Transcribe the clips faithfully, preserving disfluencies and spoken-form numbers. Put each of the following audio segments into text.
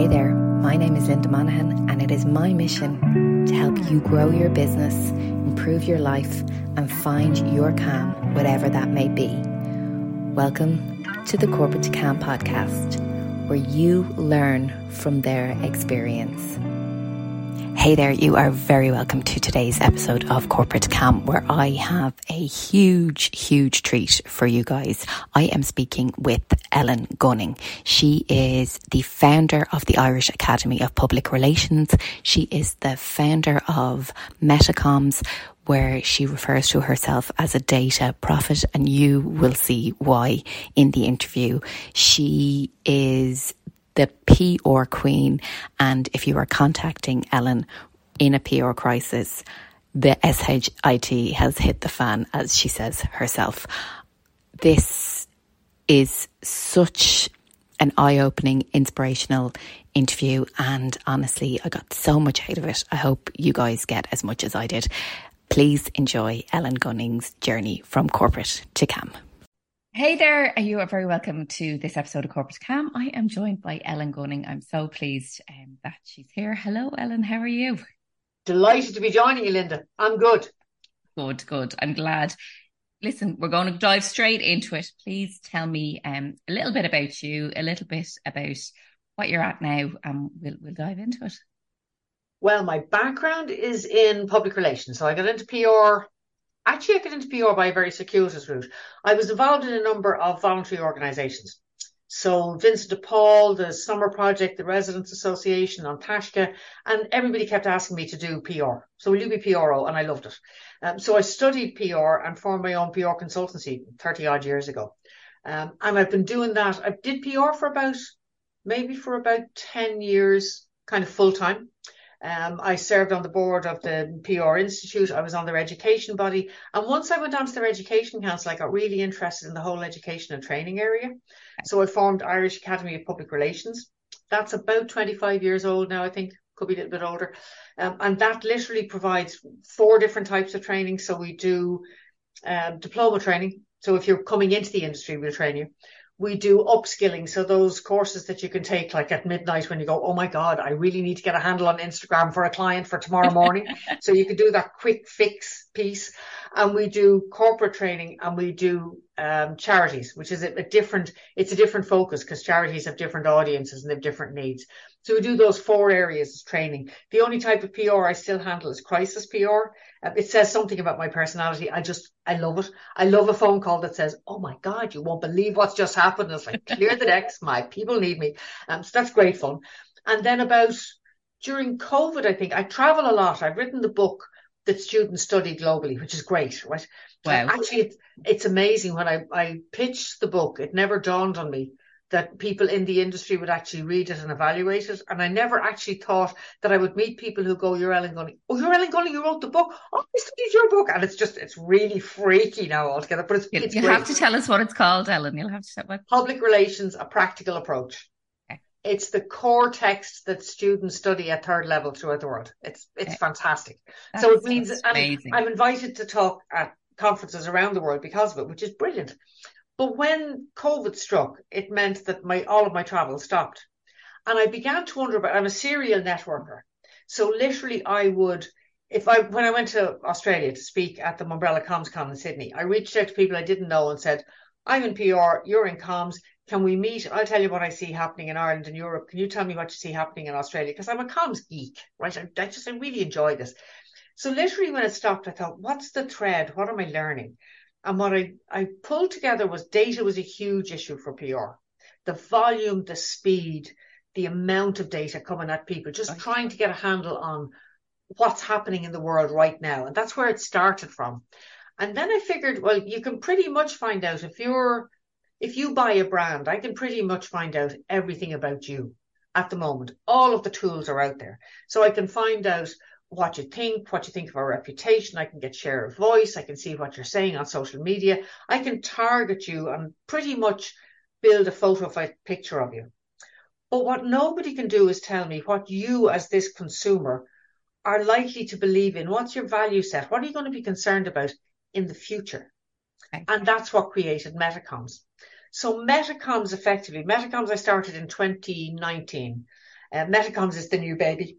Hey there, my name is Linda Monaghan and it is my mission to help you grow your business, improve your life and find your calm, whatever that may be. Welcome to the Corporate to Calm Podcast, where you learn from their experience. Hey there, you are very welcome to today's episode of Corporate to Calm, where I have a huge, huge treat for you guys. I am speaking with Ellen Gunning. She is the founder of the Irish Academy of Public Relations. She is the founder of Mettacomms, where she refers to herself as a data prophet, and you will see why in the interview. She is the P R queen, and if you are contacting Ellen in a P R crisis, the S H I T has hit the fan, as she says herself. This is such an eye-opening, inspirational interview, and honestly, I got so much out of it. I hope you guys get as much as I did. Please enjoy Ellen Gunning's journey from corporate to calm. Hey there, you are very welcome to this episode of Corporate to Calm. I am joined by Ellen Gunning. I'm so pleased um, that she's here. Hello, Ellen, how are you? Delighted to be joining you, Linda. I'm good. Good, good. I'm glad. Listen, we're going to dive straight into it. Please tell me um, a little bit about you, a little bit about what you're at now, and we'll, we'll dive into it. Well, my background is in public relations. So I got into P R. Actually, I got into P R by a very circuitous route. I was involved in a number of voluntary organisations. So Vincent de Paul, the Summer Project, the Residents Association, Antashka, and everybody kept asking me to do P R. So will you be P R O? And I loved it. Um, so I studied P R and formed my own P R consultancy thirty odd years ago. Um, and I've been doing that. I did P R for about, maybe for about ten years, kind of full time. Um, I served on the board of the P R Institute. I was on their education body. And once I went on to their education council, I got really interested in the whole education and training area. So I formed Irish Academy of Public Relations. That's about twenty-five years old now, I think. Could be a little bit older. Um, and that literally provides four different types of training. So we do um, diploma training. So if you're coming into the industry, we'll train you. We do upskilling, so those courses that you can take like at midnight when you go, oh my God, I really need to get a handle on Instagram for a client for tomorrow morning. So you can do that quick fix piece. And we do corporate training and we do um, charities, which is a, a different, it's a different focus because charities have different audiences and they have different needs. So we do those four areas of training. The only type of P R I still handle is crisis P R. Uh, it says something about my personality. I just, I love it. I love a phone call that says, oh my God, you won't believe what's just happened. And it's like, clear the decks. My people need me. Um, so that's great fun. And then about during COVID, I think I travel a lot. I've written the book that students study globally, which is great, right? Wow. Actually, it's, it's amazing. When I, I pitched the book, it never dawned on me that people in the industry would actually read it and evaluate it. And I never actually thought that I would meet people who go, you're Ellen Gunning. Oh, you're Ellen Gunning, you wrote the book. Oh, I studied your book. And it's just, it's really freaky now altogether. But it's, you, it's you have to tell us what it's called, Ellen. You'll have to tell what. Public Relations, A Practical Approach. Okay. It's the core text that students study at third level throughout the world. It's it's okay. Fantastic. That so it means, and I'm invited to talk at conferences around the world because of it, which is brilliant. But when COVID struck, it meant that my all of my travel stopped. And I began to wonder about, I'm a serial networker. So literally I would, if I when I went to Australia to speak at the Mumbrella CommsCon in Sydney, I reached out to people I didn't know and said, I'm in P R, you're in comms, can we meet? I'll tell you what I see happening in Ireland and Europe. Can you tell me what you see happening in Australia? Because I'm a comms geek, right? I, I just, I really enjoy this. So literally when it stopped, I thought, what's the thread? What am I learning? And what I, I pulled together was data was a huge issue for P R. The volume, the speed, the amount of data coming at people, just okay. trying to get a handle on what's happening in the world right now. And that's where it started from. And then I figured, well, you can pretty much find out if you're, if you buy a brand, I can pretty much find out everything about you at the moment. All of the tools are out there. So I can find out what you think, what you think of our reputation. I can get share of voice. I can see what you're saying on social media. I can target you and pretty much build a photo picture of you. But what nobody can do is tell me what you as this consumer are likely to believe in. What's your value set? What are you going to be concerned about in the future? Okay. And that's what created Mettacomms. So Mettacomms effectively, Mettacomms I started in twenty nineteen. Uh, Mettacomms is the new baby.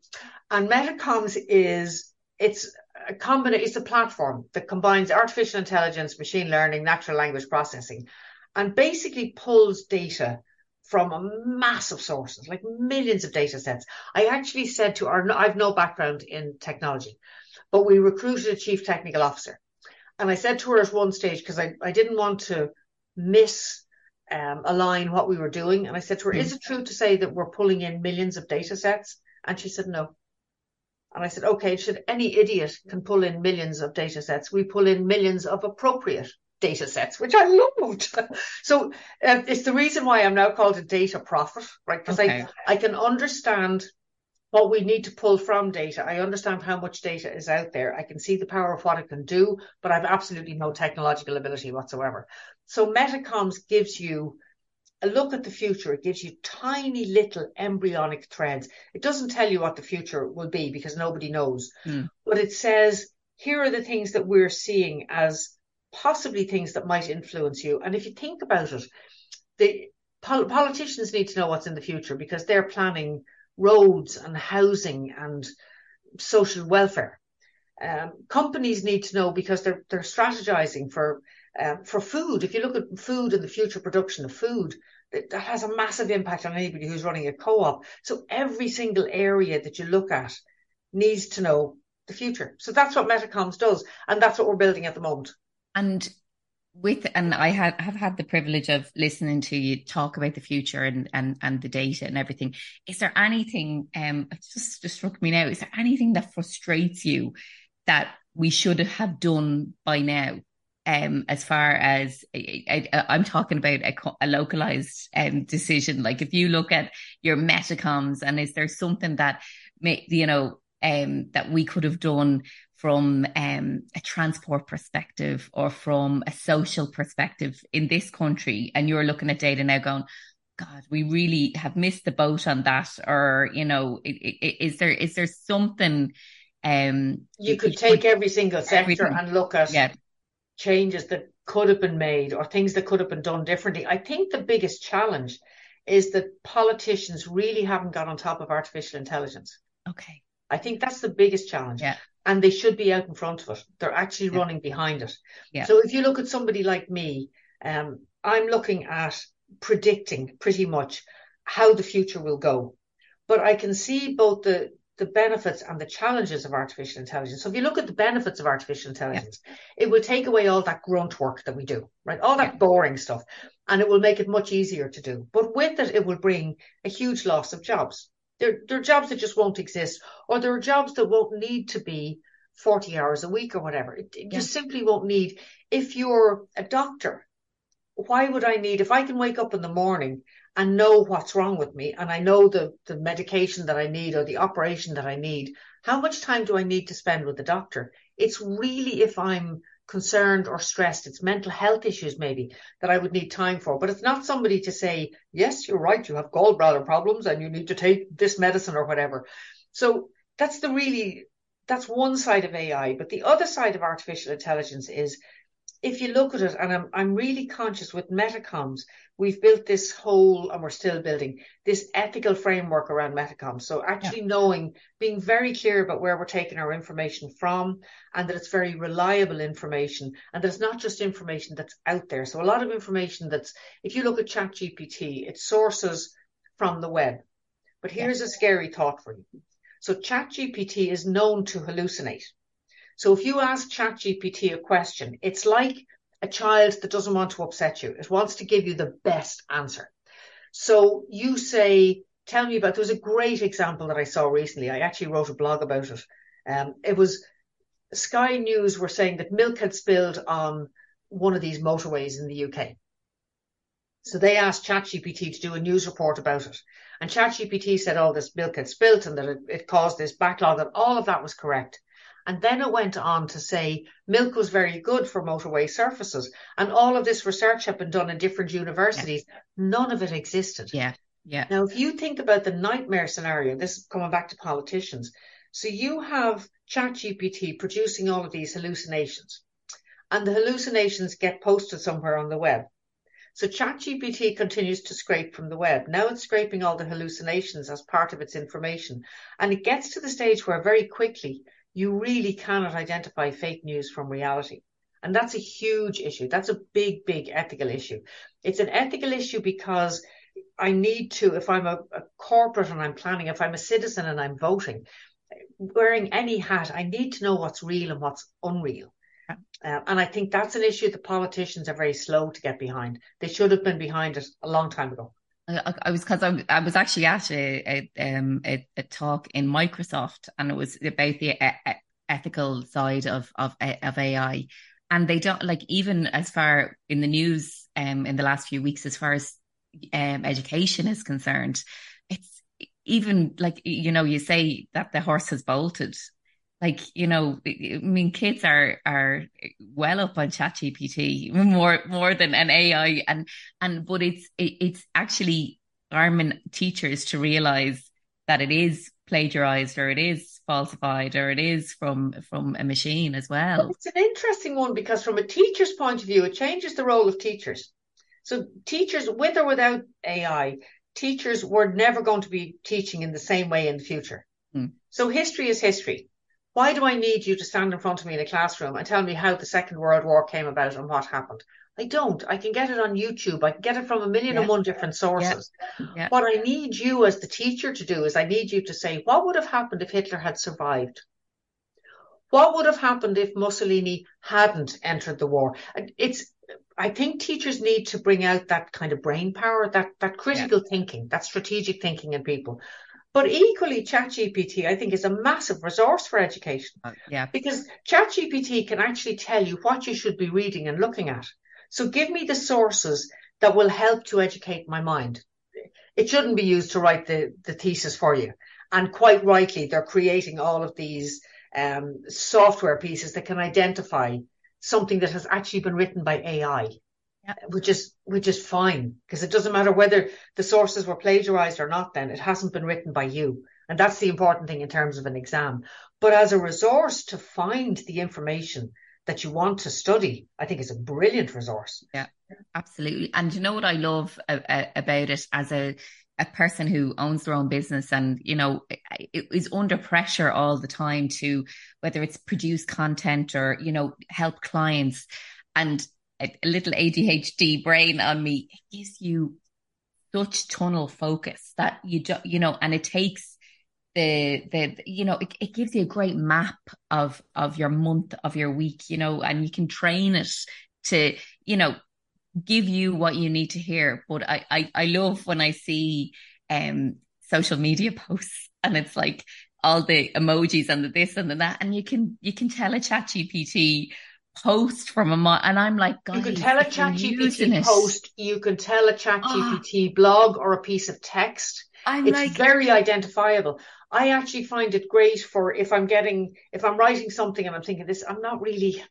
And Mettacomms is, it's a combination, it's a platform that combines artificial intelligence, machine learning, natural language processing, and basically pulls data from a massive sources, like millions of data sets. I actually said to our, I've no background in technology, but we recruited a chief technical officer. And I said to her at one stage, because I, I didn't want to miss um, align what we were doing. And I said to her, is it true to say that we're pulling in millions of data sets? And she said, no. And I said, okay, should any idiot can pull in millions of data sets, we pull in millions of appropriate data sets, which I loved. So uh, it's the reason why I'm now called a data prophet, right? Because okay. I, I can understand what we need to pull from data. I understand how much data is out there. I can see the power of what it can do, but I've absolutely no technological ability whatsoever. So Mettacomms gives you a look at the future. It gives you tiny little embryonic threads. It doesn't tell you what the future will be because nobody knows. Mm. But it says, here are the things that we're seeing as possibly things that might influence you. And if you think about it, the pol- politicians need to know what's in the future because they're planning roads and housing and social welfare. Um, companies need to know because they're they're strategizing for uh, for food. If you look at food and the future production of food, it, that has a massive impact on anybody who's running a co-op. So every single area that you look at needs to know the future. So that's what Mettacomms does, and that's what we're building at the moment. And with and I have, have had the privilege of listening to you talk about the future and, and, and the data and everything. Is there anything? Um, it just, just struck me now. Is there anything that frustrates you that we should have done by now? Um, as far as I, I, I'm talking about a, a localized um, decision. Like if you look at your Mettacomms, and is there something that may, you know um, that we could have done from um, a transport perspective or from a social perspective in this country, and you're looking at data now going, God, we really have missed the boat on that? Or, you know, it, it, is there is there something? Um, you could take every single sector everything. and look at yeah. changes that could have been made or things that could have been done differently. I think the biggest challenge is that politicians really haven't got on top of artificial intelligence. Okay. I think that's the biggest challenge. Yeah. And they should be out in front of it. They're actually yeah. running behind it. Yeah. So if you look at somebody like me, um, I'm looking at predicting pretty much how the future will go. But I can see both the, the benefits and the challenges of artificial intelligence. So if you look at the benefits of artificial intelligence, yeah. it will take away all that grunt work that we do, right? All that yeah. boring stuff. And it will make it much easier to do. But with it, it will bring a huge loss of jobs. There, there are jobs that just won't exist, or there are jobs that won't need to be forty hours a week or whatever. It, it yeah. You simply won't need. If you're a doctor, why would I need, if I can wake up in the morning and know what's wrong with me, and I know the, the medication that I need or the operation that I need, how much time do I need to spend with the doctor? It's really if I'm concerned or stressed, it's mental health issues maybe that I would need time for. But it's not somebody to say, yes, you're right, you have gallbladder problems and you need to take this medicine or whatever. So that's the really, that's one side of A I. But the other side of artificial intelligence is, if you look at it, and I'm, I'm really conscious with Mettacomms, we've built this whole, and we're still building, this ethical framework around Mettacomms. So actually yeah. knowing, being very clear about where we're taking our information from, and that it's very reliable information, and that it's not just information that's out there. So a lot of information that's, if you look at ChatGPT, it sources from the web. But here's yeah. a scary thought for you. So ChatGPT is known to hallucinate. So if you ask ChatGPT a question, it's like a child that doesn't want to upset you. It wants to give you the best answer. So you say, tell me about, there was a great example that I saw recently. I actually wrote a blog about it. Um, it was Sky News were saying that milk had spilled on one of these motorways in the U K. So they asked ChatGPT to do a news report about it. And ChatGPT said, oh, this milk had spilled and that it, it caused this backlog, and all of that was correct. And then it went on to say milk was very good for motorway surfaces. And all of this research had been done in different universities. Yeah. None of it existed. Yeah, yeah. Now, if you think about the nightmare scenario, this is coming back to politicians. So you have ChatGPT producing all of these hallucinations. And the hallucinations get posted somewhere on the web. So ChatGPT continues to scrape from the web. Now it's scraping all the hallucinations as part of its information. And it gets to the stage where very quickly you really cannot identify fake news from reality. And that's a huge issue. That's a big, big ethical issue. It's an ethical issue because I need to, if I'm a, a corporate and I'm planning, if I'm a citizen and I'm voting, wearing any hat, I need to know what's real and what's unreal. Uh, and I think that's an issue that politicians are very slow to get behind. They should have been behind it a long time ago. I was because I, I was actually at a a, um, a a talk in Microsoft, and it was about the e- ethical side of of of A I. And they don't, like, even as far in the news um, in the last few weeks, as far as um, education is concerned, it's even like, you know, you say that the horse has bolted. Like, you know, I mean, kids are are well up on ChatGPT more more than an A I, and and but it's it, it's actually arming teachers to realize that it is plagiarized, or it is falsified, or it is from from a machine as well. It's an interesting one because from a teacher's point of view, it changes the role of teachers. So teachers, with or without A I, teachers were never going to be teaching in the same way in the future. Hmm. So history is history. Why do I need you to stand in front of me in a classroom and tell me how the Second World War came about and what happened? I don't. I can get it on YouTube. I can get it from a million yeah. and one different sources. Yeah. Yeah. What I need you as the teacher to do is I need you to say, what would have happened if Hitler had survived? What would have happened if Mussolini hadn't entered the war? It's, I think teachers need to bring out that kind of brain power, that, that critical yeah. thinking, that strategic thinking in people. But equally, ChatGPT, I think, is a massive resource for education. Oh, yeah. Because ChatGPT can actually tell you what you should be reading and looking at. So give me the sources that will help to educate my mind. It shouldn't be used to write the, the thesis for you. And quite rightly, they're creating all of these um, software pieces that can identify something that has actually been written by A I. Yeah. Which is which is fine, because it doesn't matter whether the sources were plagiarized or not. Then it hasn't been written by you, and that's the important thing in terms of an exam. But as a resource to find the information that you want to study, I think it's a brilliant resource. Yeah, absolutely. And you know what I love about it as a a person who owns their own business, and, you know, is under pressure all the time to, whether it's produce content or, you know, help clients, and a little A D H D brain on me, it gives you such tunnel focus that you don't, you know, and it takes the, the you know, it, it gives you a great map of, of your month, of your week, you know, and you can train it to, you know, give you what you need to hear. But I, I, I love when I see um social media posts, and it's like all the emojis and the this and the that, and you can, you can tell a ChatGPT post from a month, and I'm like, God, you can tell a ChatGPT post, you can tell a ChatGPT oh. blog or a piece of text. I'm it's like, very identifiable. I actually find it great for if I'm getting, if I'm writing something and I'm thinking this, I'm not really,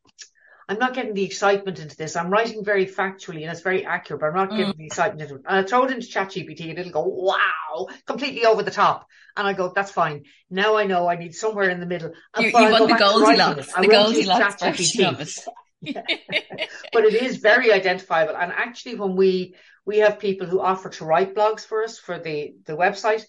I'm not getting the excitement into this. I'm writing very factually and it's very accurate, but I'm not giving mm. the excitement into it. And I throw it into ChatGPT and it'll go, wow, completely over the top. And I go, that's fine. Now I know I need somewhere in the middle. And you, you want the Goldilocks, the Goldilocks version of it. Yeah. But it is very identifiable. And actually, when we we have people who offer to write blogs for us for the, the website,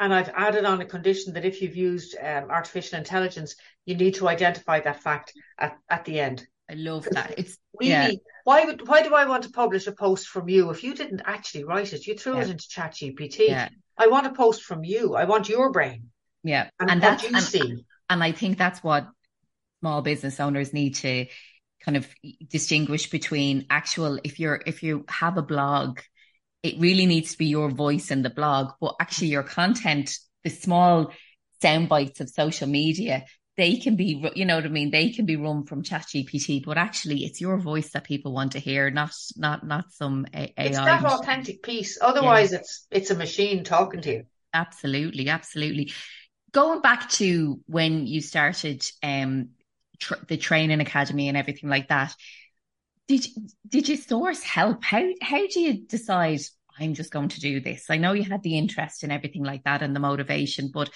and I've added on a condition that if you've used um, artificial intelligence, you need to identify that fact at, at the end. I love that. It's really, yeah. why would why do I want to publish a post from you if you didn't actually write it? You threw yeah. it into ChatGPT. Yeah. I want a post from you. I want your brain. Yeah, and, and that's you and, see. And I think that's what small business owners need to kind of distinguish between actual. If you're if you have a blog, it really needs to be your voice in the blog, but actually your content, the small sound bites of social media, they can be, you know what I mean? They can be run from ChatGPT, but actually it's your voice that people want to hear, not not not some A I. It's that authentic piece. Otherwise, yeah. it's it's a machine talking to you. Absolutely, absolutely. Going back to when you started um tr- the training academy and everything like that, did did you source help? How how do you decide I'm just going to do this? I know you had the interest and everything like that and the motivation, but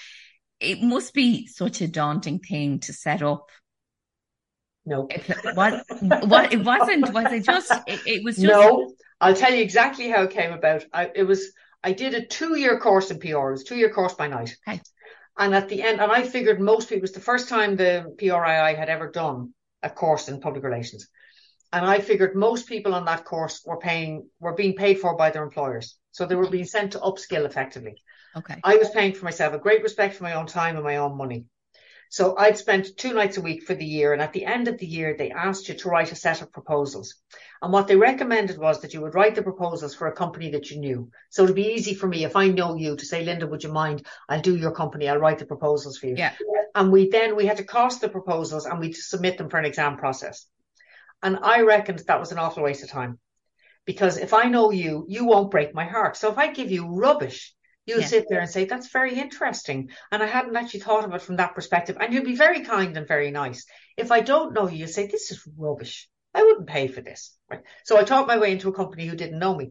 it must be such a daunting thing to set up. No, it, what, what, it wasn't. Was it just? It, it was just. No, I'll tell you exactly how it came about. I, it was, I did a two-year course in P R. It was a two-year course by night. Okay. And at the end, and I figured mostly it was the first time the P R I I had ever done a course in public relations. And I figured most people on that course were paying, were being paid for by their employers. So they were being sent to upskill effectively. Okay. I was paying for myself, a great respect for my own time and my own money. So I'd spent two nights a week for the year. And at the end of the year, they asked you to write a set of proposals. And what they recommended was that you would write the proposals for a company that you knew. So it'd be easy for me, if I know you, to say, Linda, would you mind? I'll do your company. I'll write the proposals for you. Yeah. And we then, we had to cost the proposals and we'd submit them for an exam process. And I reckoned that was an awful waste of time. Because if I know you, you won't break my heart. So if I give you rubbish, you'll yeah. sit there and say, that's very interesting. And I hadn't actually thought of it from that perspective. And you'll be very kind and very nice. If I don't know you, you'll say, this is rubbish. I wouldn't pay for this. Right? So I talked my way into a company who didn't know me.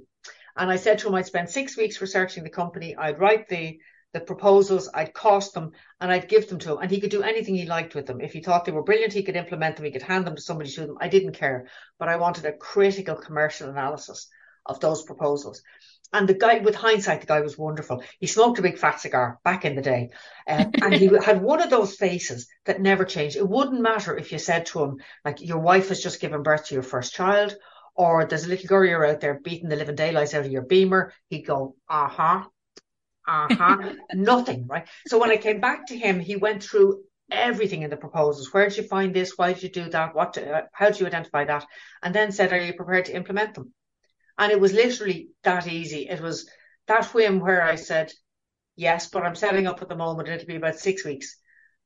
And I said to him, I'd spend six weeks researching the company. I'd write the, the proposals. I'd cost them and I'd give them to him. And he could do anything he liked with them. If he thought they were brilliant, he could implement them. He could hand them to somebody, shoot them. I didn't care. But I wanted a critical commercial analysis of those proposals. And the guy, with hindsight, the guy was wonderful. He smoked a big fat cigar back in the day. Um, and he had one of those faces that never changed. It wouldn't matter if you said to him, like, your wife has just given birth to your first child, or there's a little girl you're out there beating the living daylights out of your beamer. He'd go, uh-huh, uh-huh, nothing, right? So when I came back to him, he went through everything in the proposals. Where did you find this? Why did you do that? What? To, uh, how do you identify that? And then said, are you prepared to implement them? And it was literally that easy. It was that whim where I said, yes, but I'm setting up at the moment. It'll be about six weeks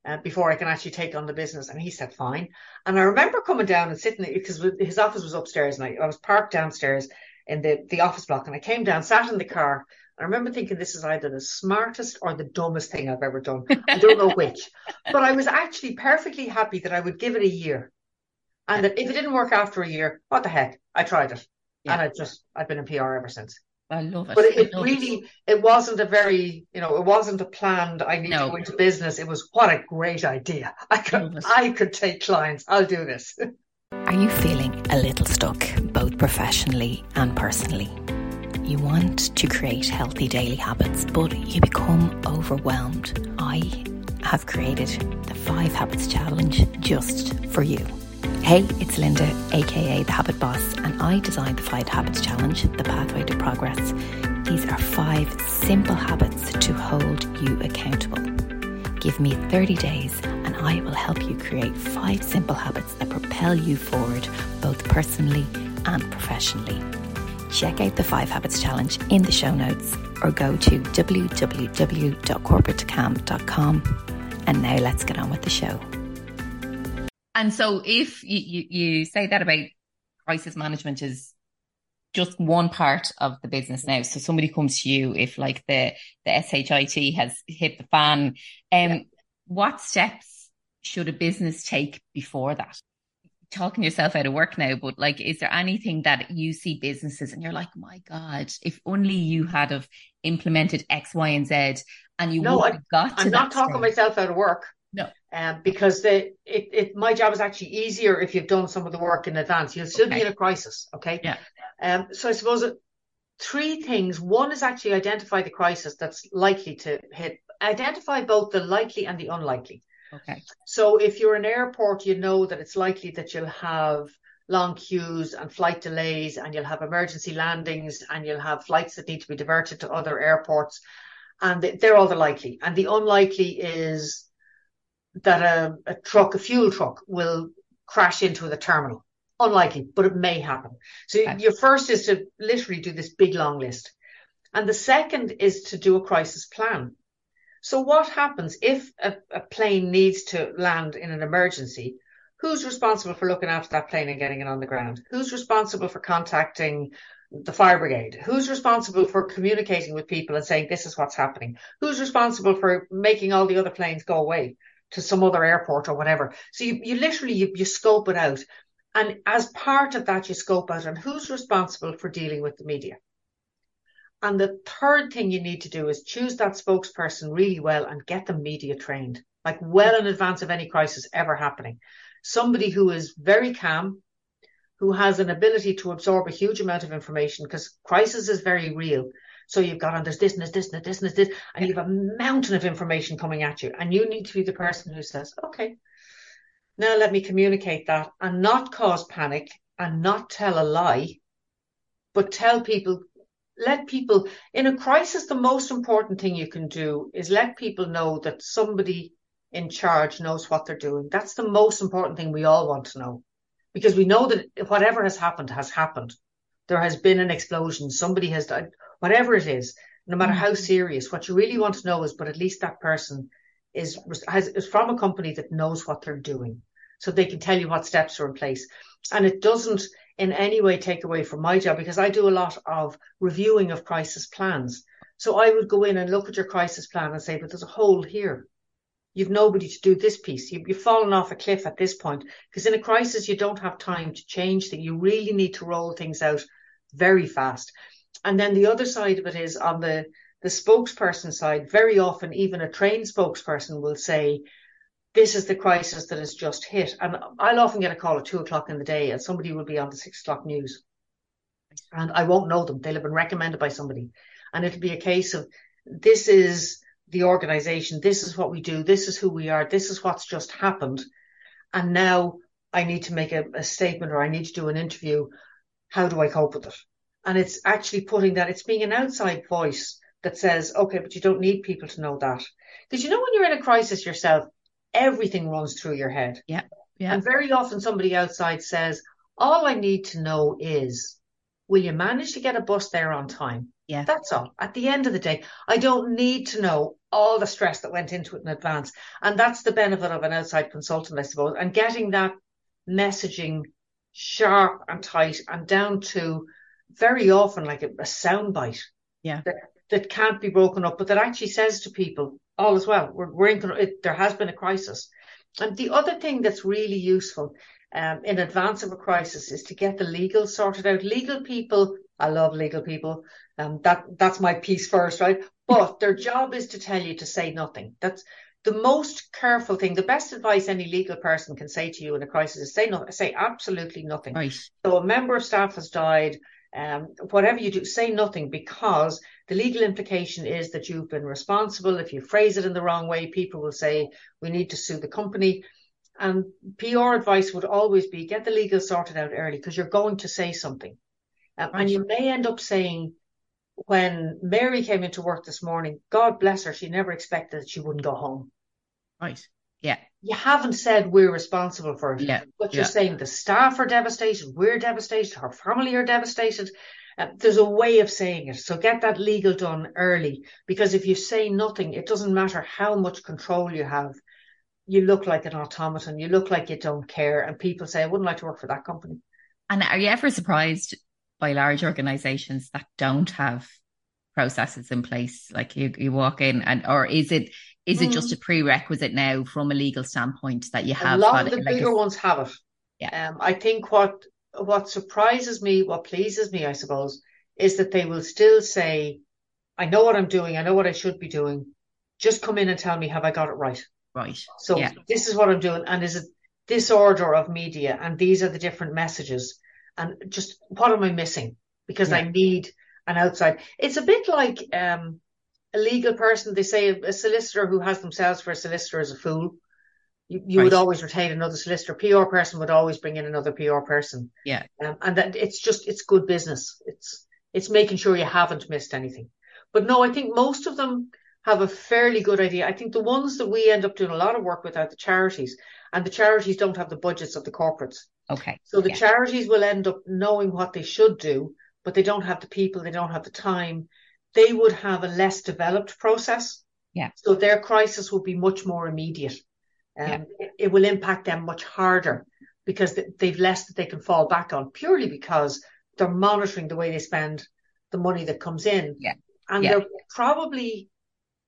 uh, before I can actually take on the business. And he said, fine. And I remember coming down and sitting, because his office was upstairs and I, I was parked downstairs in the, the office block. And I came down, sat in the car. I remember thinking, this is either the smartest or the dumbest thing I've ever done. I don't know which. But I was actually perfectly happy that I would give it a year. And that if it didn't work after a year, what the heck? I tried it. Yeah. And I just, I've been in P R ever since. I love it. But it, it really, it. it wasn't a very, you know, it wasn't a planned, I need no. to go into business. It was, what a great idea. I could, I, I could take clients. I'll do this. Are you feeling a little stuck, both professionally and personally? You want to create healthy daily habits, but you become overwhelmed. I have created the Five Habits Challenge just for you. Hey, it's Linda, aka The Habit Boss, and I designed the Five Habits Challenge, the pathway to progress. These are five simple habits to hold you accountable. Give me thirty days and I will help you create five simple habits that propel you forward, both personally and professionally. Check out the Five Habits Challenge in the show notes or go to w w w dot corporate to calm dot com. And now let's get on with the show. And so if you, you, you say that about crisis management is just one part of the business now. So somebody comes to you if like the, the S H I T has hit the fan. Um, yeah. What steps should a business take before that? Talking yourself out of work now, but like, is there anything that you see businesses and you're like, my God, if only you had have implemented X, Y and Z and you no, would have got to I'm not talking stage. myself out of work. No, um, because the, it, it, my job is actually easier if you've done some of the work in advance. You'll still okay. be in a crisis, okay? Yeah. Um. So I suppose it, three things. One is actually identify the crisis that's likely to hit. Identify both the likely and the unlikely. Okay. So if you're in an airport, you know that it's likely that you'll have long queues and flight delays and you'll have emergency landings and you'll have flights that need to be diverted to other airports. And they're all the likely. And the unlikely is that a, a truck, a fuel truck will crash into the terminal. Unlikely, but it may happen. So okay. your first is to literally do this big long list. And the second is to do a crisis plan. So what happens if a, a plane needs to land in an emergency? Who's responsible for looking after that plane and getting it on the ground? Who's responsible for contacting the fire brigade? Who's responsible for communicating with people and saying, this is what's happening? Who's responsible for making all the other planes go away to some other airport or whatever? So you, you literally, you, you scope it out. And as part of that, you scope out on who's responsible for dealing with the media. And the third thing you need to do is choose that spokesperson really well and get them media trained, like well in advance of any crisis ever happening. Somebody who is very calm, who has an ability to absorb a huge amount of information, because crisis is very real. So you've got, and there's this and there's this and there's this and there's this, and you have a mountain of information coming at you. And you need to be the person who says, okay, now let me communicate that and not cause panic and not tell a lie, but tell people, let people, in a crisis, the most important thing you can do is let people know that somebody in charge knows what they're doing. That's the most important thing we all want to know, because we know that whatever has happened has happened. There has been an explosion. Somebody has died. Whatever it is, no matter how serious, what you really want to know is, but at least that person is, has, is from a company that knows what they're doing, so they can tell you what steps are in place. And it doesn't in any way take away from my job, because I do a lot of reviewing of crisis plans. So I would go in and look at your crisis plan and say, but there's a hole here. You've nobody to do this piece. You, you've fallen off a cliff at this point, because in a crisis, you don't have time to change things. You really need to roll things out very fast. And then the other side of it is on the, the spokesperson side. Very often, even a trained spokesperson will say, this is the crisis that has just hit. And I'll often get a call at two o'clock in the day, and somebody will be on the six o'clock news, and I won't know them. They'll have been recommended by somebody. And it'll be a case of, this is the organization, this is what we do, this is who we are, this is what's just happened, and now I need to make a, a statement, or I need to do an interview. How do I cope with it? And it's actually putting that, it's being an outside voice that says, okay, but you don't need people to know that. Because you know, when you're in a crisis yourself, everything runs through your head. Yeah, yeah. And very often somebody outside says, all I need to know is, will you manage to get a bus there on time? Yeah. That's all. At the end of the day, I don't need to know all the stress that went into it in advance. And that's the benefit of an outside consultant, I suppose, and getting that messaging sharp and tight and down to very often like a, a soundbite. Yeah. That, that can't be broken up, but that actually says to people, all is well. We're, we're in, it, there has been a crisis. And the other thing that's really useful um, in advance of a crisis is to get the legal sorted out. Legal people, I love legal people. Um, that that's my piece first, right? But their job is to tell you to say nothing. That's the most careful thing. The best advice any legal person can say to you in a crisis is say nothing. Say absolutely nothing. Right. So a member of staff has died. Um, whatever you do, say nothing, because the legal implication is that you've been responsible. If you phrase it in the wrong way, people will say, we need to sue the company. And P R advice would always be, get the legal sorted out early, because you're going to say something. Um, and you may end up saying, when Mary came into work this morning, God bless her, she never expected that she wouldn't go home. Right. Yeah. You haven't said we're responsible for it. Yeah. But you're yeah. saying the staff are devastated, we're devastated, her family are devastated. Uh, there's a way of saying it. So get that legal done early, because if you say nothing, it doesn't matter how much control you have. You look like an automaton. You look like you don't care. And people say, I wouldn't like to work for that company. And are you ever surprised by large organizations that don't have processes in place? Like you, you walk in and, or is it, is it mm. just a prerequisite now from a legal standpoint that you have? A lot of the like bigger a, ones have it. Yeah. Um, I think what, what surprises me, what pleases me, I suppose, is that they will still say, I know what I'm doing. I know what I should be doing. Just come in and tell me, have I got it right? Right. So yeah. this is what I'm doing. And is it this order of media? And these are the different messages. And just what am I missing? Because yeah. I need an outside. It's a bit like um, a legal person. They say a, a solicitor who has themselves for a solicitor is a fool. You, you right. would always retain another solicitor. P R person would always bring in another P R person. Yeah. Um, and that it's just, it's good business. It's, it's making sure you haven't missed anything. But no, I think most of them have a fairly good idea. I think the ones that we end up doing a lot of work with are the charities, and the charities don't have the budgets of the corporates. Okay. So the yeah. charities will end up knowing what they should do, but they don't have the people, they don't have the time. They would have a less developed process. Yeah. So their crisis will be much more immediate. Um, yeah. it, it will impact them much harder, because they've less that they can fall back on, purely because they're monitoring the way they spend the money that comes in. Yeah. And yeah. they're probably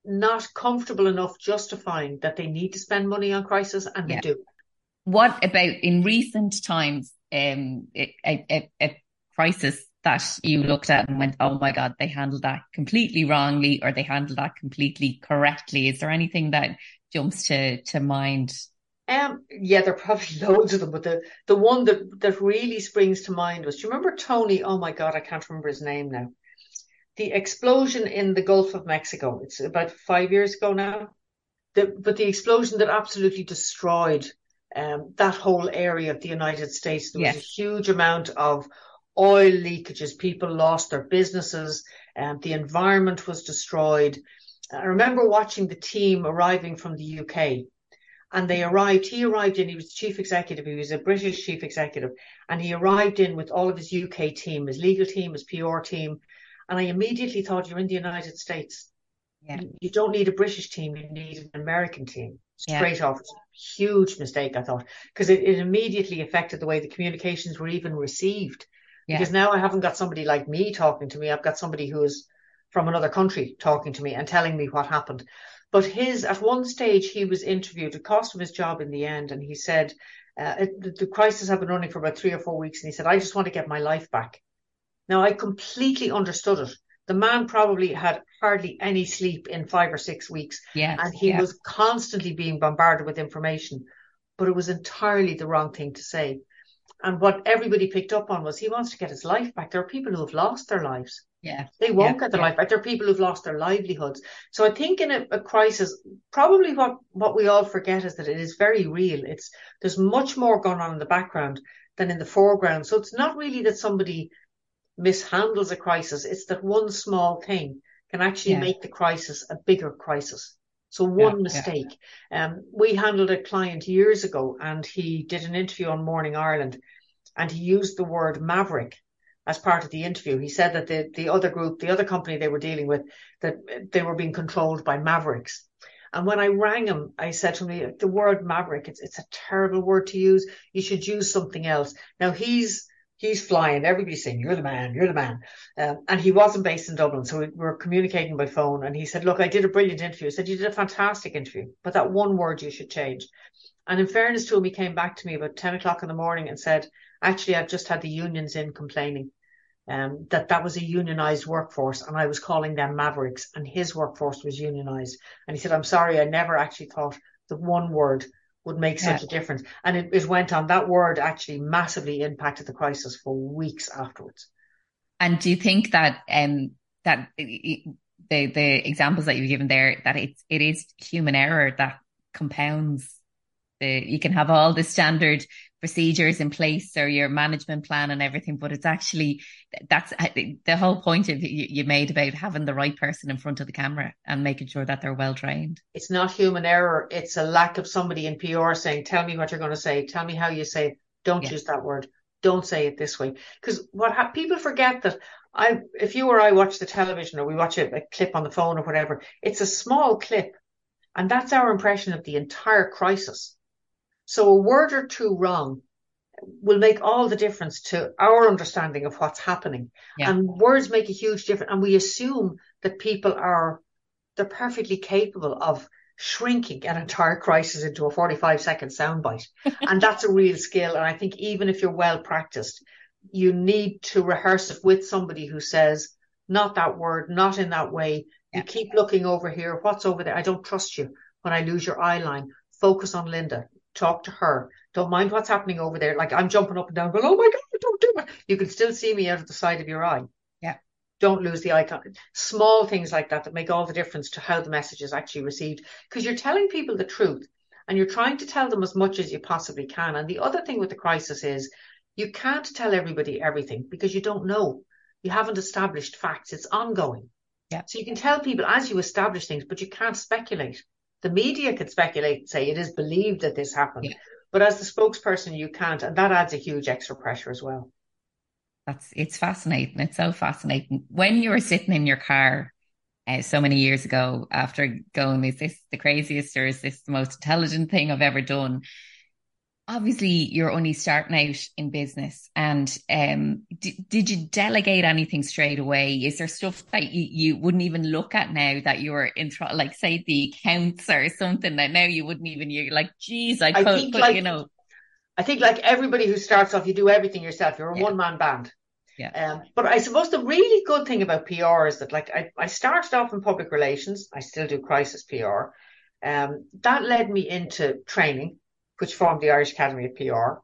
not comfortable enough justifying that they need to spend money on crisis, and yeah. they do. What about in recent times, um, a, a, a crisis that you looked at and went, oh my God, they handled that completely wrongly, or they handled that completely correctly? Is there anything that jumps to, to mind Um, yeah, there are probably loads of them, but the, the one that, that really springs to mind was, do you remember Tony? Oh my God, I can't remember his name now. The explosion in the Gulf of Mexico. It's about five years ago now. The, but the explosion that absolutely destroyed um, that whole area of the United States. There was yes. a huge amount of oil leakages. People lost their businesses. Um, the environment was destroyed. I remember watching the team arriving from the U K. And they arrived, he arrived in, he was chief executive, he was a British chief executive, and he arrived in with all of his U K team, his legal team, his P R team, and I immediately thought, you're in the United States. Yeah. You don't need a British team, you need an American team. Straight yeah. off, huge mistake, I thought, because it, it immediately affected the way the communications were even received. Yeah. Because now I haven't got somebody like me talking to me, I've got somebody who is from another country talking to me and telling me what happened. But his, at one stage, he was interviewed. It cost him his job in the end. And he said, uh, it, the crisis had been running for about three or four weeks. And he said, I just want to get my life back. Now, I completely understood it. The man probably had hardly any sleep in five or six weeks. Yes, and he yes. was constantly being bombarded with information. But it was entirely the wrong thing to say. And what everybody picked up on was he wants to get his life back. There are people who have lost their lives. Yeah, they won't yeah, get their yeah. life back. There are people who've lost their livelihoods. So I think in a, a crisis, probably what, what we all forget is that it is very real. It's there's much more going on in the background than in the foreground. So it's not really that somebody mishandles a crisis. It's that one small thing can actually yeah. make the crisis a bigger crisis. So one yeah, mistake. Yeah. Um, we handled a client years ago and he did an interview on Morning Ireland and he used the word maverick as part of the interview. He said that the, the other group, the other company they were dealing with, that they were being controlled by mavericks. And when I rang him, I said to him, the word maverick, it's it's a terrible word to use. You should use something else. Now, he's he's flying. Everybody's saying, you're the man, you're the man. Um, and he wasn't based in Dublin, so we were communicating by phone. And he said, look, I did a brilliant interview. I said, you did a fantastic interview, but that one word you should change. And in fairness to him, he came back to me about ten o'clock in the morning and said, actually, I've just had the unions in complaining. Um, that that was a unionized workforce and I was calling them mavericks and his workforce was unionized. And he said, I'm sorry, I never actually thought that one word would make yeah. such a difference. And it, it went on. That word actually massively impacted the crisis for weeks afterwards. And do you think that um, that the the examples that you've given there, that it, it is human error that compounds? The, you can have all the standard procedures in place or your management plan and everything, but it's actually that's the whole point of you, you made about having the right person in front of the camera and making sure that they're well trained. It's not human error, it's a lack of somebody in P R saying, tell me what you're going to say, tell me how you say it. Don't yeah. use that word, don't say it this way, because what ha- people forget that I if you or I watch the television or we watch a, a clip on the phone or whatever, it's a small clip and that's our impression of the entire crisis. So a word or two wrong will make all the difference to our understanding of what's happening. Yeah. And words make a huge difference. And we assume that people are, they're perfectly capable of shrinking an entire crisis into a forty-five second soundbite. And that's a real skill. And I think even if you're well practiced, you need to rehearse it with somebody who says, not that word, not in that way. Yeah. You keep looking over here. What's over there? I don't trust you. When I lose your eye line, focus on Linda. Talk to her. Don't mind what's happening over there. Like I'm jumping up and down, going, oh my God, don't do it. You can still see me out of the side of your eye. Yeah. Don't lose the eye contact. Small things like that that make all the difference to how the message is actually received. Because you're telling people the truth and you're trying to tell them as much as you possibly can. And the other thing with the crisis is you can't tell everybody everything because you don't know. You haven't established facts. It's ongoing. Yeah. So you can tell people as you establish things, but you can't speculate. The media could speculate and say it is believed that this happened. Yeah. But as the spokesperson, you can't. And that adds a huge extra pressure as well. That's It's fascinating. It's so fascinating. When you were sitting in your car uh, so many years ago after going, is this the craziest or is this the most intelligent thing I've ever done? Obviously, you're only starting out in business. And um, d- did you delegate anything straight away? Is there stuff that you, you wouldn't even look at now that you were in, tro- like, say, the accounts or something that now you wouldn't even, you're like, geez, I, I could, but, like, you know. I think like everybody who starts off, you do everything yourself. You're a yeah. one-man band. Yeah. Um, but I suppose the really good thing about P R is that, like, I, I started off in public relations. I still do crisis P R. Um, that led me into training. which formed the Irish Academy of P R.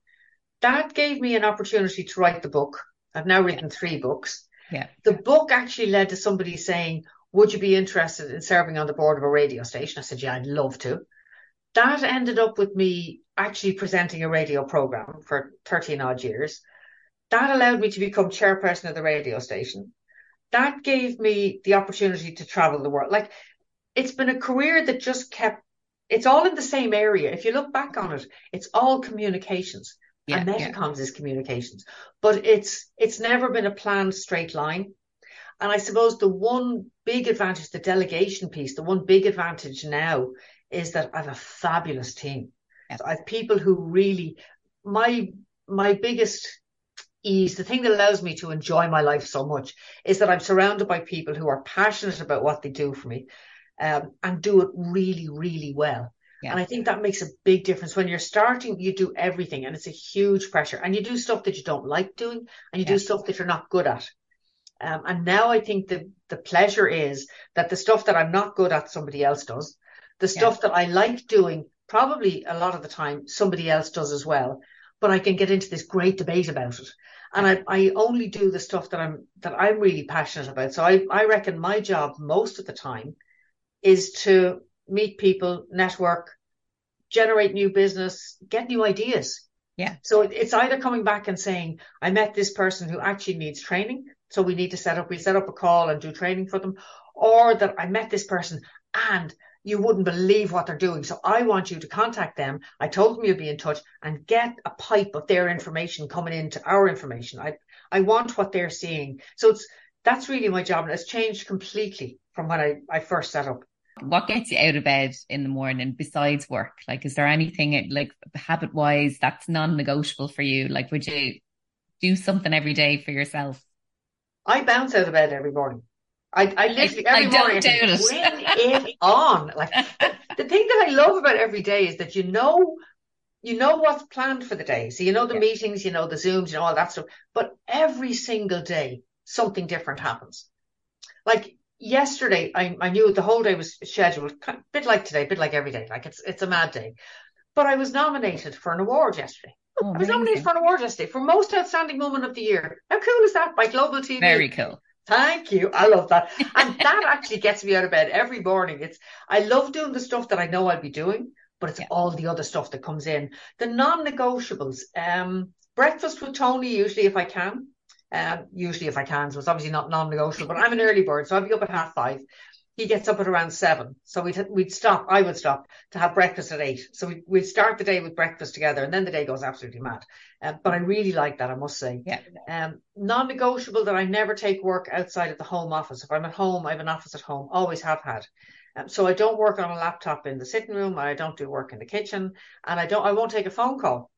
That gave me an opportunity to write the book. I've now written three books. Yeah. The book actually led to somebody saying, would you be interested in serving on the board of a radio station? I said, yeah, I'd love to. That ended up with me actually presenting a radio program for thirteen odd years. That allowed me to become chairperson of the radio station. That gave me the opportunity to travel the world. Like, it's been a career that just kept, it's all in the same area. If you look back on it, it's all communications. Yeah, and Mettacomms yeah. is communications. But it's it's never been a planned straight line. And I suppose the one big advantage, the delegation piece, the one big advantage now is that I have a fabulous team. Yes. So I have people who really, my my biggest ease, the thing that allows me to enjoy my life so much, is that I'm surrounded by people who are passionate about what they do for me um, and do it really, really well. Yeah. And I think that makes a big difference. When you're starting, you do everything and it's a huge pressure, and you do stuff that you don't like doing, and you yeah. do stuff that you're not good at. Um, and now I think the, the pleasure is that the stuff that I'm not good at, somebody else does. The stuff yeah. that I like doing, probably a lot of the time, somebody else does as well. But I can get into this great debate about it. And yeah. I, I only do the stuff that I'm that I'm really passionate about. So I, I reckon my job most of the time is to meet people, network, generate new business, get new ideas. Yeah. So it's either coming back and saying, I met this person who actually needs training, so we need to set up, we set up a call and do training for them, or that I met this person and you wouldn't believe what they're doing, so I want you to contact them. I told them you'd be in touch, and get a pipe of their information coming into our information. I, I want what they're seeing. So it's that's really my job, and it's changed completely from when I, I first set up. What gets you out of bed in the morning besides work? Like, is there anything like habit wise that's non-negotiable for you? Like, would you do something every day for yourself? I bounce out of bed every morning. I, I literally every I morning do it. Win it on. Like, the thing that I love about every day is that you know you know what's planned for the day. So you know the yeah. meetings, you know the Zooms, you know all that stuff. But every single day something different happens. Like yesterday, I, I knew the whole day was scheduled, a bit like today, a bit like every day. Like it's it's a mad day. But I was nominated for an award yesterday. Oh, I was nominated for an award yesterday for Most Outstanding Woman of the Year. How cool is that? By Global T V. Very cool. Thank you. I love that. And that actually gets me out of bed every morning. It's I love doing the stuff that I know I'll be doing, but it's yeah. all the other stuff that comes in. The non-negotiables. Um, breakfast with Tony, usually if I can. Um, usually if I can, so it's obviously not non-negotiable, but I'm an early bird, so I'd be up at half five. He gets up at around seven. So we'd, we'd stop, I would stop to have breakfast at eight. So we'd, we'd start the day with breakfast together, and then the day goes absolutely mad. Uh, but I really like that, I must say. Yeah. Um, non-negotiable that I never take work outside of the home office. If I'm at home, I have an office at home, always have had. Um, so I don't work on a laptop in the sitting room, and I don't do work in the kitchen, and I don't, I won't take a phone call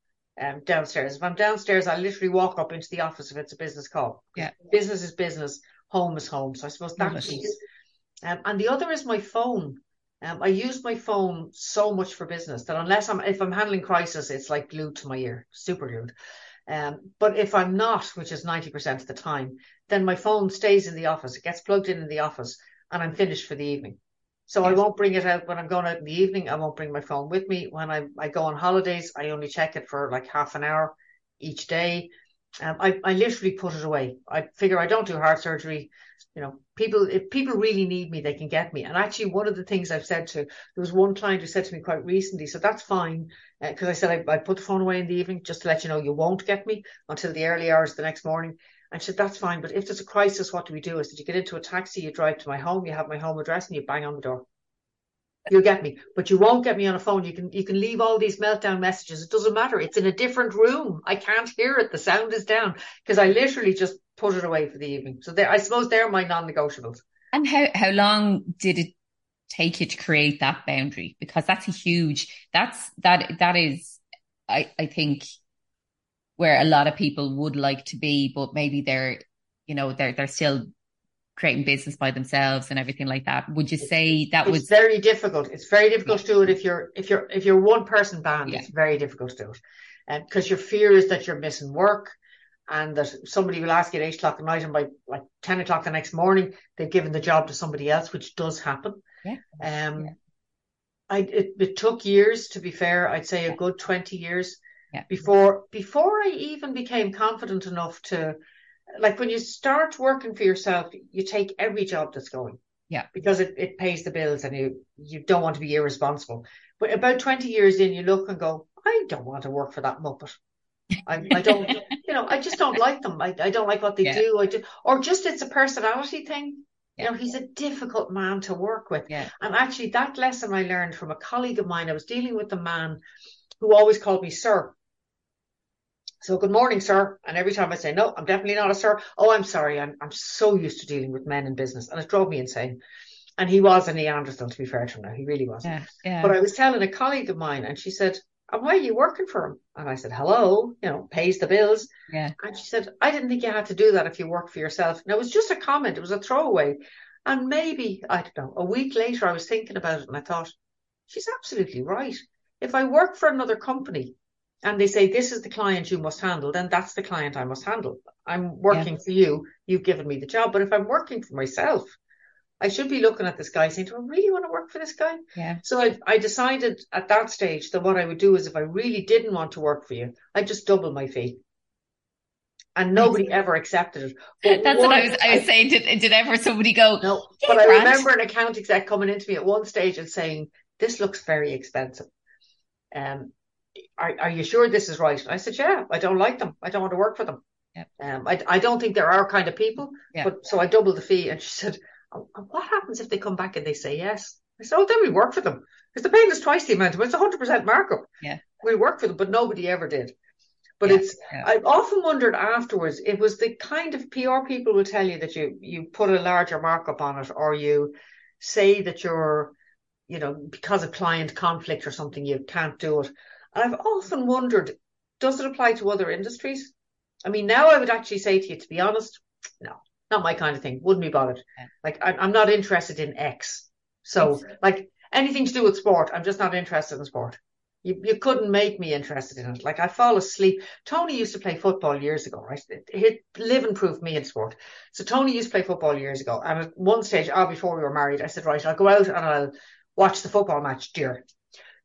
um, downstairs. If I'm downstairs, I literally walk up into the office if it's a business call. Yeah. Business is business, home is home. So I suppose that piece. Mm-hmm. Um, and the other is my phone. Um, I use my phone so much for business that unless I'm, if I'm handling crisis, it's like glued to my ear, super glued. Um, but if I'm not, which is ninety percent of the time, then my phone stays in the office. It gets plugged in in the office and I'm finished for the evening. So yes. I won't bring it out when I'm going out in the evening. I won't bring my phone with me. When I, I go on holidays, I only check it for like half an hour each day. Um, I, I literally put it away. I figure I don't do heart surgery. You know, people, if people really need me, they can get me. And actually, one of the things I've said to, there was one client who said to me quite recently, so that's fine. Because uh, I said, I, I put the phone away in the evening just to let you know you won't get me until the early hours of the next morning. And she said, that's fine. But if there's a crisis, what do we do? I said, you get into a taxi, you drive to my home, you have my home address, and you bang on the door. You'll get me, but you won't get me on a phone. You can you can leave all these meltdown messages. It doesn't matter. It's in a different room. I can't hear it. The sound is down because I literally just put it away for the evening. So I suppose they're my non-negotiables. And how, how long did it take you to create that boundary? Because that's a huge, that's, that, that is, I, I think, where a lot of people would like to be, but maybe they're, you know, they're, they're still creating business by themselves and everything like that. Would you say that it's was very difficult? It's very difficult yeah. to do it if you're if you're if you're one person band. Yeah. It's very difficult to do it, and um, because your fear is that you're missing work, and that somebody will ask you at eight o'clock at night, and by like ten o'clock the next morning they've given the job to somebody else, which does happen. Yeah. Um, yeah. I it, it took years, to be fair. I'd say a good twenty years yeah. before before I even became confident enough to, like, when you start working for yourself, you take every job that's going. Yeah. Because it, it pays the bills and you, you don't want to be irresponsible. But about twenty years in, you look and go, I don't want to work for that muppet. I, I don't, you know, I just don't like them. I, I don't like what they yeah. do. I do. Or just it's a personality thing. Yeah. You know, he's a difficult man to work with. Yeah. And actually that lesson I learned from a colleague of mine. I was dealing with a man who always called me sir. So, good morning, sir. And every time I say, no, I'm definitely not a sir. Oh, I'm sorry. I'm I'm so used to dealing with men in business. And it drove me insane. And he was a Neanderthal, to be fair to him now. He really was. Yeah, yeah. But I was telling a colleague of mine and she said, and why are you working for him? And I said, hello, you know, pays the bills. Yeah. And she said, I didn't think you had to do that if you work for yourself. And it was just a comment. It was a throwaway. And maybe, I don't know, a week later I was thinking about it and I thought, she's absolutely right. If I work for another company, and they say, this is the client you must handle, then that's the client I must handle. I'm working yeah. for you. You've given me the job. But if I'm working for myself, I should be looking at this guy saying, do I really want to work for this guy? Yeah. So I, I decided at that stage that what I would do is if I really didn't want to work for you, I'd just double my fee. And nobody ever accepted it. But that's what I was, I was I, saying. Did, did ever somebody go? No. Hey, but Grant. I remember an account exec coming into me at one stage and saying, this looks very expensive. Um. Are, are you sure this is right? And I said, yeah, I don't like them. I don't want to work for them. Yep. Um, I, I don't think they're our kind of people. Yep. But so I doubled the fee. And she said, oh, what happens if they come back and they say yes? I said, oh, then we work for them. Because the paying is twice the amount. It's one hundred percent markup. Yeah. We work for them, but nobody ever did. But yeah, it's, yeah. I've often wondered afterwards, it was the kind of P R people will tell you that you, you put a larger markup on it, or you say that you're, you know, because of client conflict or something, you can't do it. And I've often wondered, does it apply to other industries? I mean, now I would actually say to you, to be honest, no, not my kind of thing. Wouldn't be bothered. Yeah. Like, I, I'm not interested in X. So, exactly. like, anything to do with sport, I'm just not interested in sport. You you couldn't make me interested in it. Like, I fall asleep. Tony used to play football years ago, right? He'd live and prove me in sport. So Tony used to play football years ago. And at one stage, oh, before we were married, I said, right, I'll go out and I'll watch the football match, dear.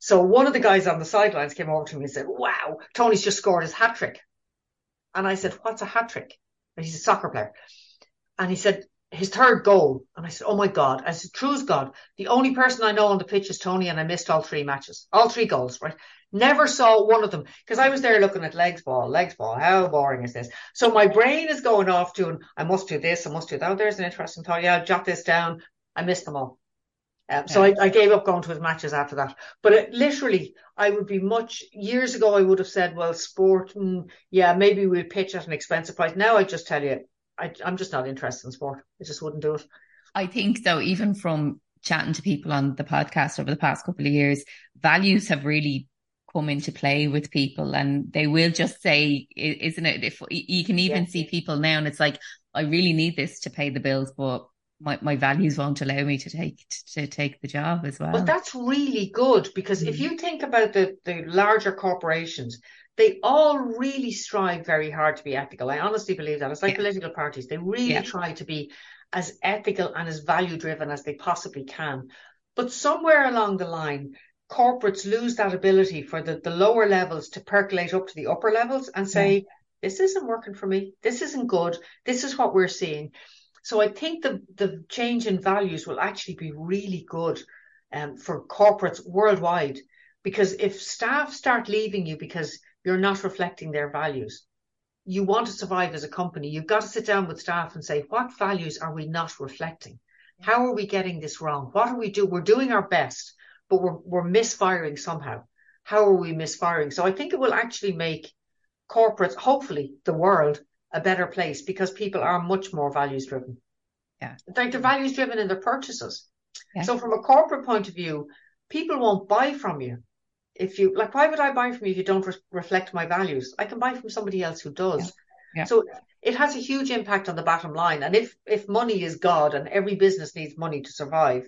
So one of the guys on the sidelines came over to me and said, wow, Tony's just scored his hat trick. And I said, what's a hat trick? And he's a soccer player. And he said, his third goal. And I said, oh my God. I said, true as God, the only person I know on the pitch is Tony, and I missed all three matches, all three goals, right? Never saw one of them because I was there looking at legs ball, legs ball. How boring is this? So my brain is going off to, I must do this, I must do that. Oh, there's an interesting thought. Yeah, I'll jot this down. I missed them all. Um, so yeah. I, I gave up going to his matches after that. But it, literally, I would be much, years ago, I would have said, well, sport, mm, yeah, maybe we'll pitch at an expensive price. Now I just tell you, I, I'm just not interested in sport. I just wouldn't do it. I think, though, even from chatting to people on the podcast over the past couple of years, values have really come into play with people, and they will just say, isn't it? If you can even yeah. see people now and it's like, I really need this to pay the bills, but My my values won't allow me to take to take the job as well. But that's really good because mm. if you think about the, the larger corporations, they all really strive very hard to be ethical. I honestly believe that. It's like yeah. political parties. They really yeah. try to be as ethical and as value driven as they possibly can. But somewhere along the line, corporates lose that ability for the, the lower levels to percolate up to the upper levels and say, yeah. this isn't working for me. This isn't good. This is what we're seeing. So I think the, the change in values will actually be really good um, for corporates worldwide, because if staff start leaving you because you're not reflecting their values, you want to survive as a company. You've got to sit down with staff and say, what values are we not reflecting? How are we getting this wrong? What are we doing? We're doing our best, but we're, we're misfiring somehow. How are we misfiring? So I think it will actually make corporates, hopefully the world, a better place, because people are much more values driven. Yeah. In fact, they're values driven in their purchases. Yeah. So from a corporate point of view, people won't buy from you. If you like, why would I buy from you if you don't re- reflect my values? I can buy from somebody else who does. Yeah. Yeah. So it has a huge impact on the bottom line. And if, if money is God and every business needs money to survive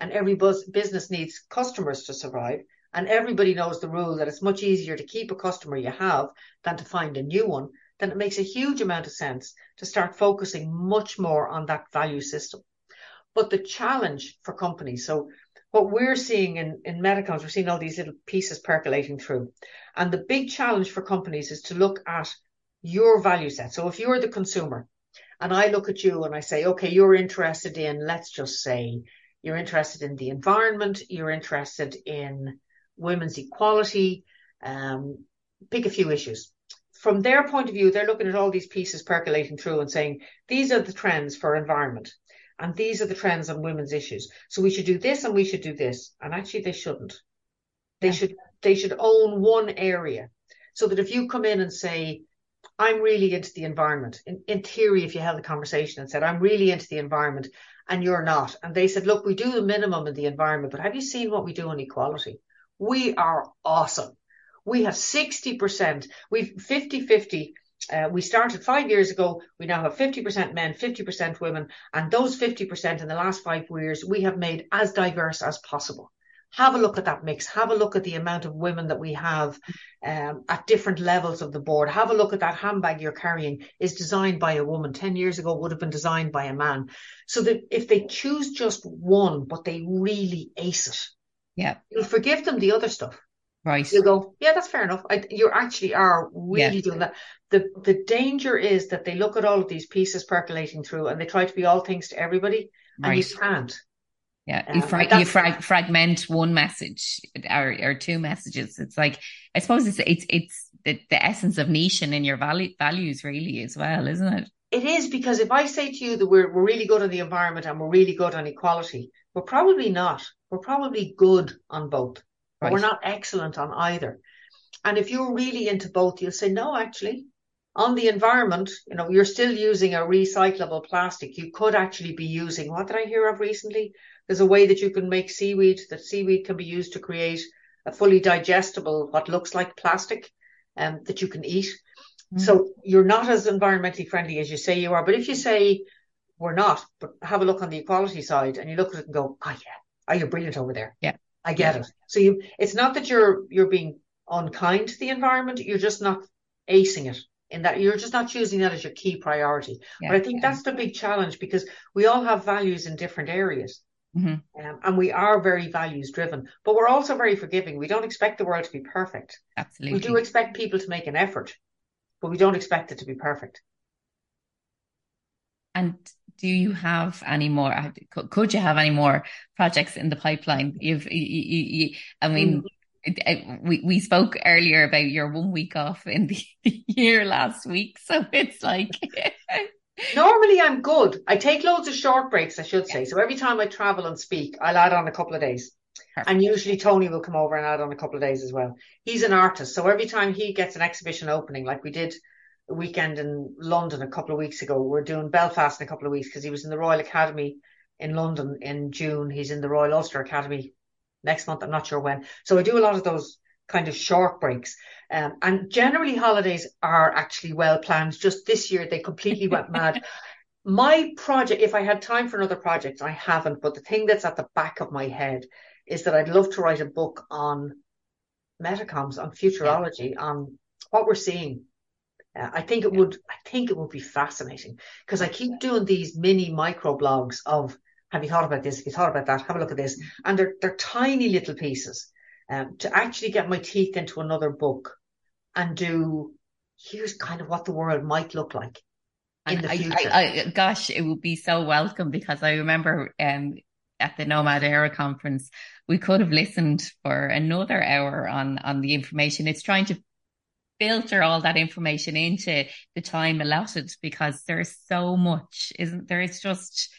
and every bus- business needs customers to survive, and everybody knows the rule that it's much easier to keep a customer you have than to find a new one, then it makes a huge amount of sense to start focusing much more on that value system. But the challenge for companies, so what we're seeing in, in Mettacomms, we're seeing all these little pieces percolating through. And the big challenge for companies is to look at your value set. So if you're the consumer and I look at you and I say, okay, you're interested in, let's just say, you're interested in the environment, you're interested in women's equality, um, pick a few issues. From their point of view, they're looking at all these pieces percolating through and saying, these are the trends for environment and these are the trends on women's issues. So we should do this and we should do this. And actually they shouldn't. They yeah. should they should own one area, so that if you come in and say, I'm really into the environment. In, in theory, if you held a conversation and said, I'm really into the environment and you're not. And they said, look, we do the minimum in the environment, but have you seen what we do on equality? We are awesome. We have sixty percent, we've fifty fifty. Uh, we started five years ago. We now have fifty percent men, fifty percent women. And those fifty percent in the last five years, we have made as diverse as possible. Have a look at that mix. Have a look at the amount of women that we have um, at different levels of the board. Have a look at that handbag you're carrying is designed by a woman. ten years ago would have been designed by a man. So that if they choose just one, but they really ace it, yeah, you'll forgive them the other stuff. Right. You'll go, yeah, that's fair enough. I, you actually are really yeah. doing that. The the danger is that they look at all of these pieces percolating through and they try to be all things to everybody, right. and you can't. Yeah, you, fra- um, you fra- fragment one message or, or two messages. It's like, I suppose it's it's it's the, the essence of niching in your value, values really as well, isn't it? It is, because if I say to you that we're we're really good on the environment and we're really good on equality, we're probably not. We're probably good on both, but right. we're not excellent on either. And if you're really into both, you'll say, no, actually, on the environment, you know, you're still using a recyclable plastic. You could actually be using, what did I hear of recently? There's a way that you can make seaweed, that seaweed can be used to create a fully digestible, what looks like plastic, um, that you can eat. Mm. So you're not as environmentally friendly as you say you are. But if you say we're not, but have a look on the equality side and you look at it and go, oh, yeah, oh, you're brilliant over there. Yeah, I get yeah. it. So you, it's not that you're you're being unkind to the environment. You're just not acing it. In that you're just not choosing that as your key priority. Yeah, but I think yeah. that's the big challenge, because we all have values in different areas. Mm-hmm. Um, and we are very values driven, but we're also very forgiving. We don't expect the world to be perfect. Absolutely. We do expect people to make an effort, but we don't expect it to be perfect. And do you have any more, could you have any more projects in the pipeline? You've, you, you, you, I mean, mm-hmm. We we spoke earlier about your one week off in the year last week, so it's like normally I'm good. I take loads of short breaks, I should say. Yeah. So every time I travel and speak, I'll add on a couple of days. Perfect. And usually Tony will come over and add on a couple of days as well. He's an artist, so every time he gets an exhibition opening, like we did a weekend in London a couple of weeks ago, we're doing Belfast in a couple of weeks because he was in the Royal Academy in London in June. He's in the Royal Ulster Academy next month, I'm not sure when. So I do a lot of those kind of short breaks. Um, and generally holidays are actually well planned. Just this year, they completely went mad. My project, if I had time for another project, I haven't. But the thing that's at the back of my head is that I'd love to write a book on Mettacomms, on futurology, yeah. on what we're seeing. Uh, I think it yeah. would, I think it would be fascinating, because I keep doing these mini micro blogs of, have you thought about this? Have you thought about that? Have a look at this. And they're, they're tiny little pieces. Um, to actually get my teeth into another book and do, here's kind of what the world might look like in and the I, future. I, I, gosh, it would be so welcome, because I remember um, at the Nomad Era conference, we could have listened for another hour on, on the information. It's trying to filter all that information into the time allotted, because there's so much, isn't there? It's just...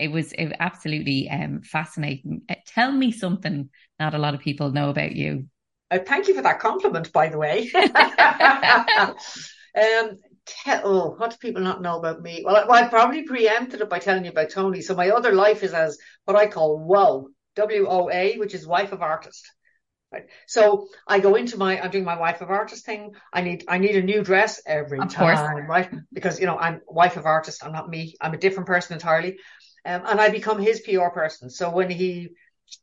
It was it absolutely um, fascinating. Uh, tell me something not a lot of people know about you. Uh, thank you for that compliment, by the way. um, te- oh, what do people not know about me? Well I, well, I probably preempted it by telling you about Tony. So my other life is as what I call WOA, W O A, which is wife of artist. Right. So I go into my, I'm doing my wife of artist thing. I need, I need a new dress every of time, course. Right? Because, you know, I'm wife of artist. I'm not me. I'm a different person entirely. Um, and I become his P R person. So when he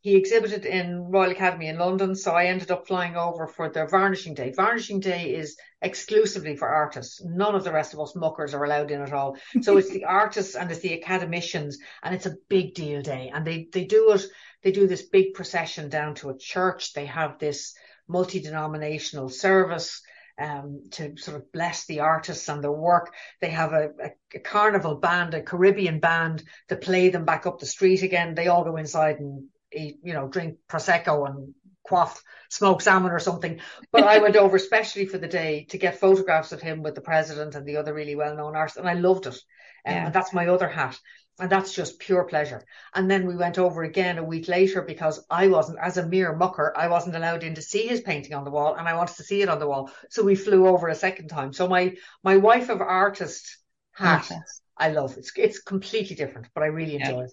he exhibited in Royal Academy in London, so I ended up flying over for their varnishing day. Varnishing day is exclusively for artists. None of the rest of us muckers are allowed in at all. So it's the artists and it's the academicians, and it's a big deal day. And they, they do it, They do this big procession down to a church. They have this multi-denominational service um, to sort of bless the artists and their work. They have a, a, a carnival band, a Caribbean band, to play them back up the street again. They all go inside and eat, you know, drink Prosecco and quaff, smoke salmon or something. But I went over especially for the day to get photographs of him with the president and the other really well-known artists, and I loved it. Yeah. Um, and that's my other hat, and that's just pure pleasure. And then we went over again a week later, because I wasn't, as a mere mucker, I wasn't allowed in to see his painting on the wall, and I wanted to see it on the wall, so we flew over a second time. So my my wife of artist hat, yes, I love. It's it's completely different, but I really enjoy yeah. it.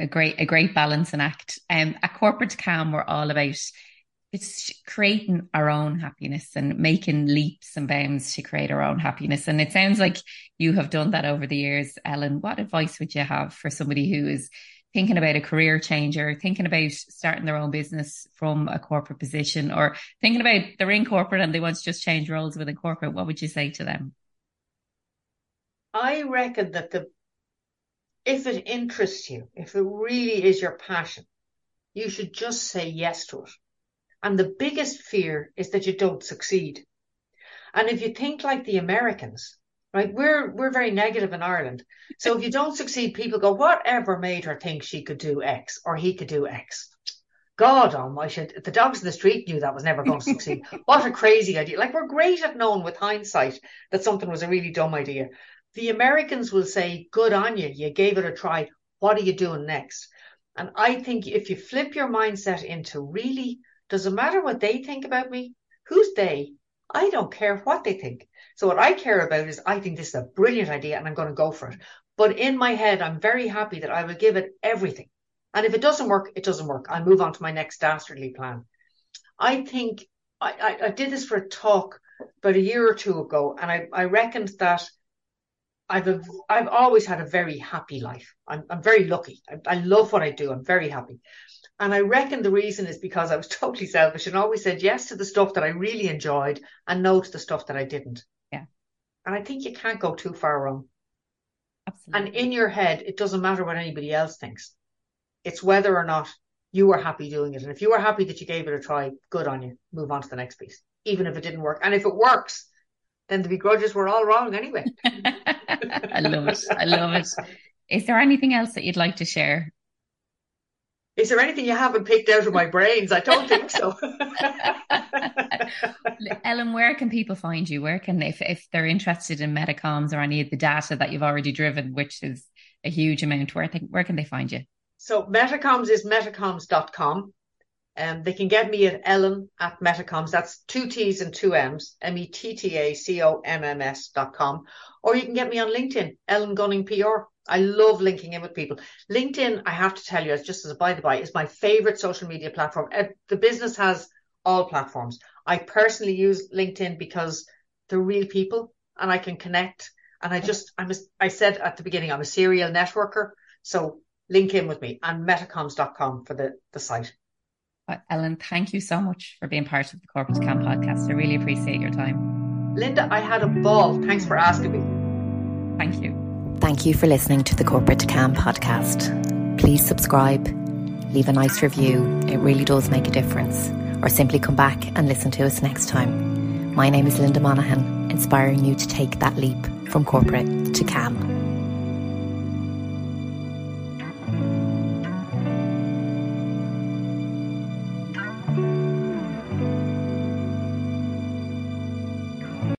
A great, a great balancing act. Um, at Corporate to Calm, we're all about it's creating our own happiness and making leaps and bounds to create our own happiness. And it sounds like you have done that over the years, Ellen. What advice would you have for somebody who is thinking about a career change, or thinking about starting their own business from a corporate position, or thinking about they're in corporate and they want to just change roles within corporate? What would you say to them? I reckon that the if it interests you, if it really is your passion, you should just say yes to it. And the biggest fear is that you don't succeed. And if you think like the Americans, right, we're we're very negative in Ireland. So if you don't succeed, people go, whatever made her think she could do X or he could do X? God almighty, the dogs in the street knew that was never going to succeed. What a crazy idea. Like, we're great at knowing with hindsight that something was a really dumb idea. The Americans will say, good on you, you gave it a try, what are you doing next? And I think if you flip your mindset into, really, does it matter what they think about me? Who's they? I don't care what they think. So what I care about is, I think this is a brilliant idea and I'm going to go for it. But in my head, I'm very happy that I will give it everything. And if it doesn't work, it doesn't work. I'll move on to my next dastardly plan. I think, I, I, I did this for a talk about a year or two ago, and I, I reckoned that I've a, I've always had a very happy life. I'm I'm very lucky. I, I love what I do. I'm very happy. And I reckon the reason is because I was totally selfish and always said yes to the stuff that I really enjoyed and no to the stuff that I didn't. Yeah. And I think you can't go too far wrong. Absolutely. And in your head, it doesn't matter what anybody else thinks. It's whether or not you were happy doing it. And if you were happy that you gave it a try, good on you. Move on to the next piece, even if it didn't work. And if it works, then the begrudgers were all wrong anyway. I love it. I love it. Is there anything else that you'd like to share? Is there anything you haven't picked out of my brains? I don't think so. Ellen, where can people find you? Where can, if, if they're interested in Mettacomms or any of the data that you've already driven, which is a huge amount, where, where can they find you? So Mettacomms is mettacomms dot com. Um, they can get me at Ellen at Mettacomms. That's two T's and two M's, M E T T A C O M M S dot com. Or you can get me on LinkedIn, Ellen Gunning P R. I love linking in with people. LinkedIn, I have to tell you, it's just as a by the by, is my favorite social media platform. The business has all platforms. I personally use LinkedIn because they're real people and I can connect. And I just, I'm a, I said at the beginning, I'm a serial networker. So link in with me, and mettacomms dot com for the, the site. Ellen, thank you so much for being part of the Corporate to Calm podcast. I really appreciate your time. Linda, I had a ball. Thanks for asking me. Thank you. Thank you for listening to the Corporate to Calm podcast. Please subscribe, leave a nice review. It really does make a difference. Or simply come back and listen to us next time. My name is Linda Monaghan, inspiring you to take that leap from corporate to calm.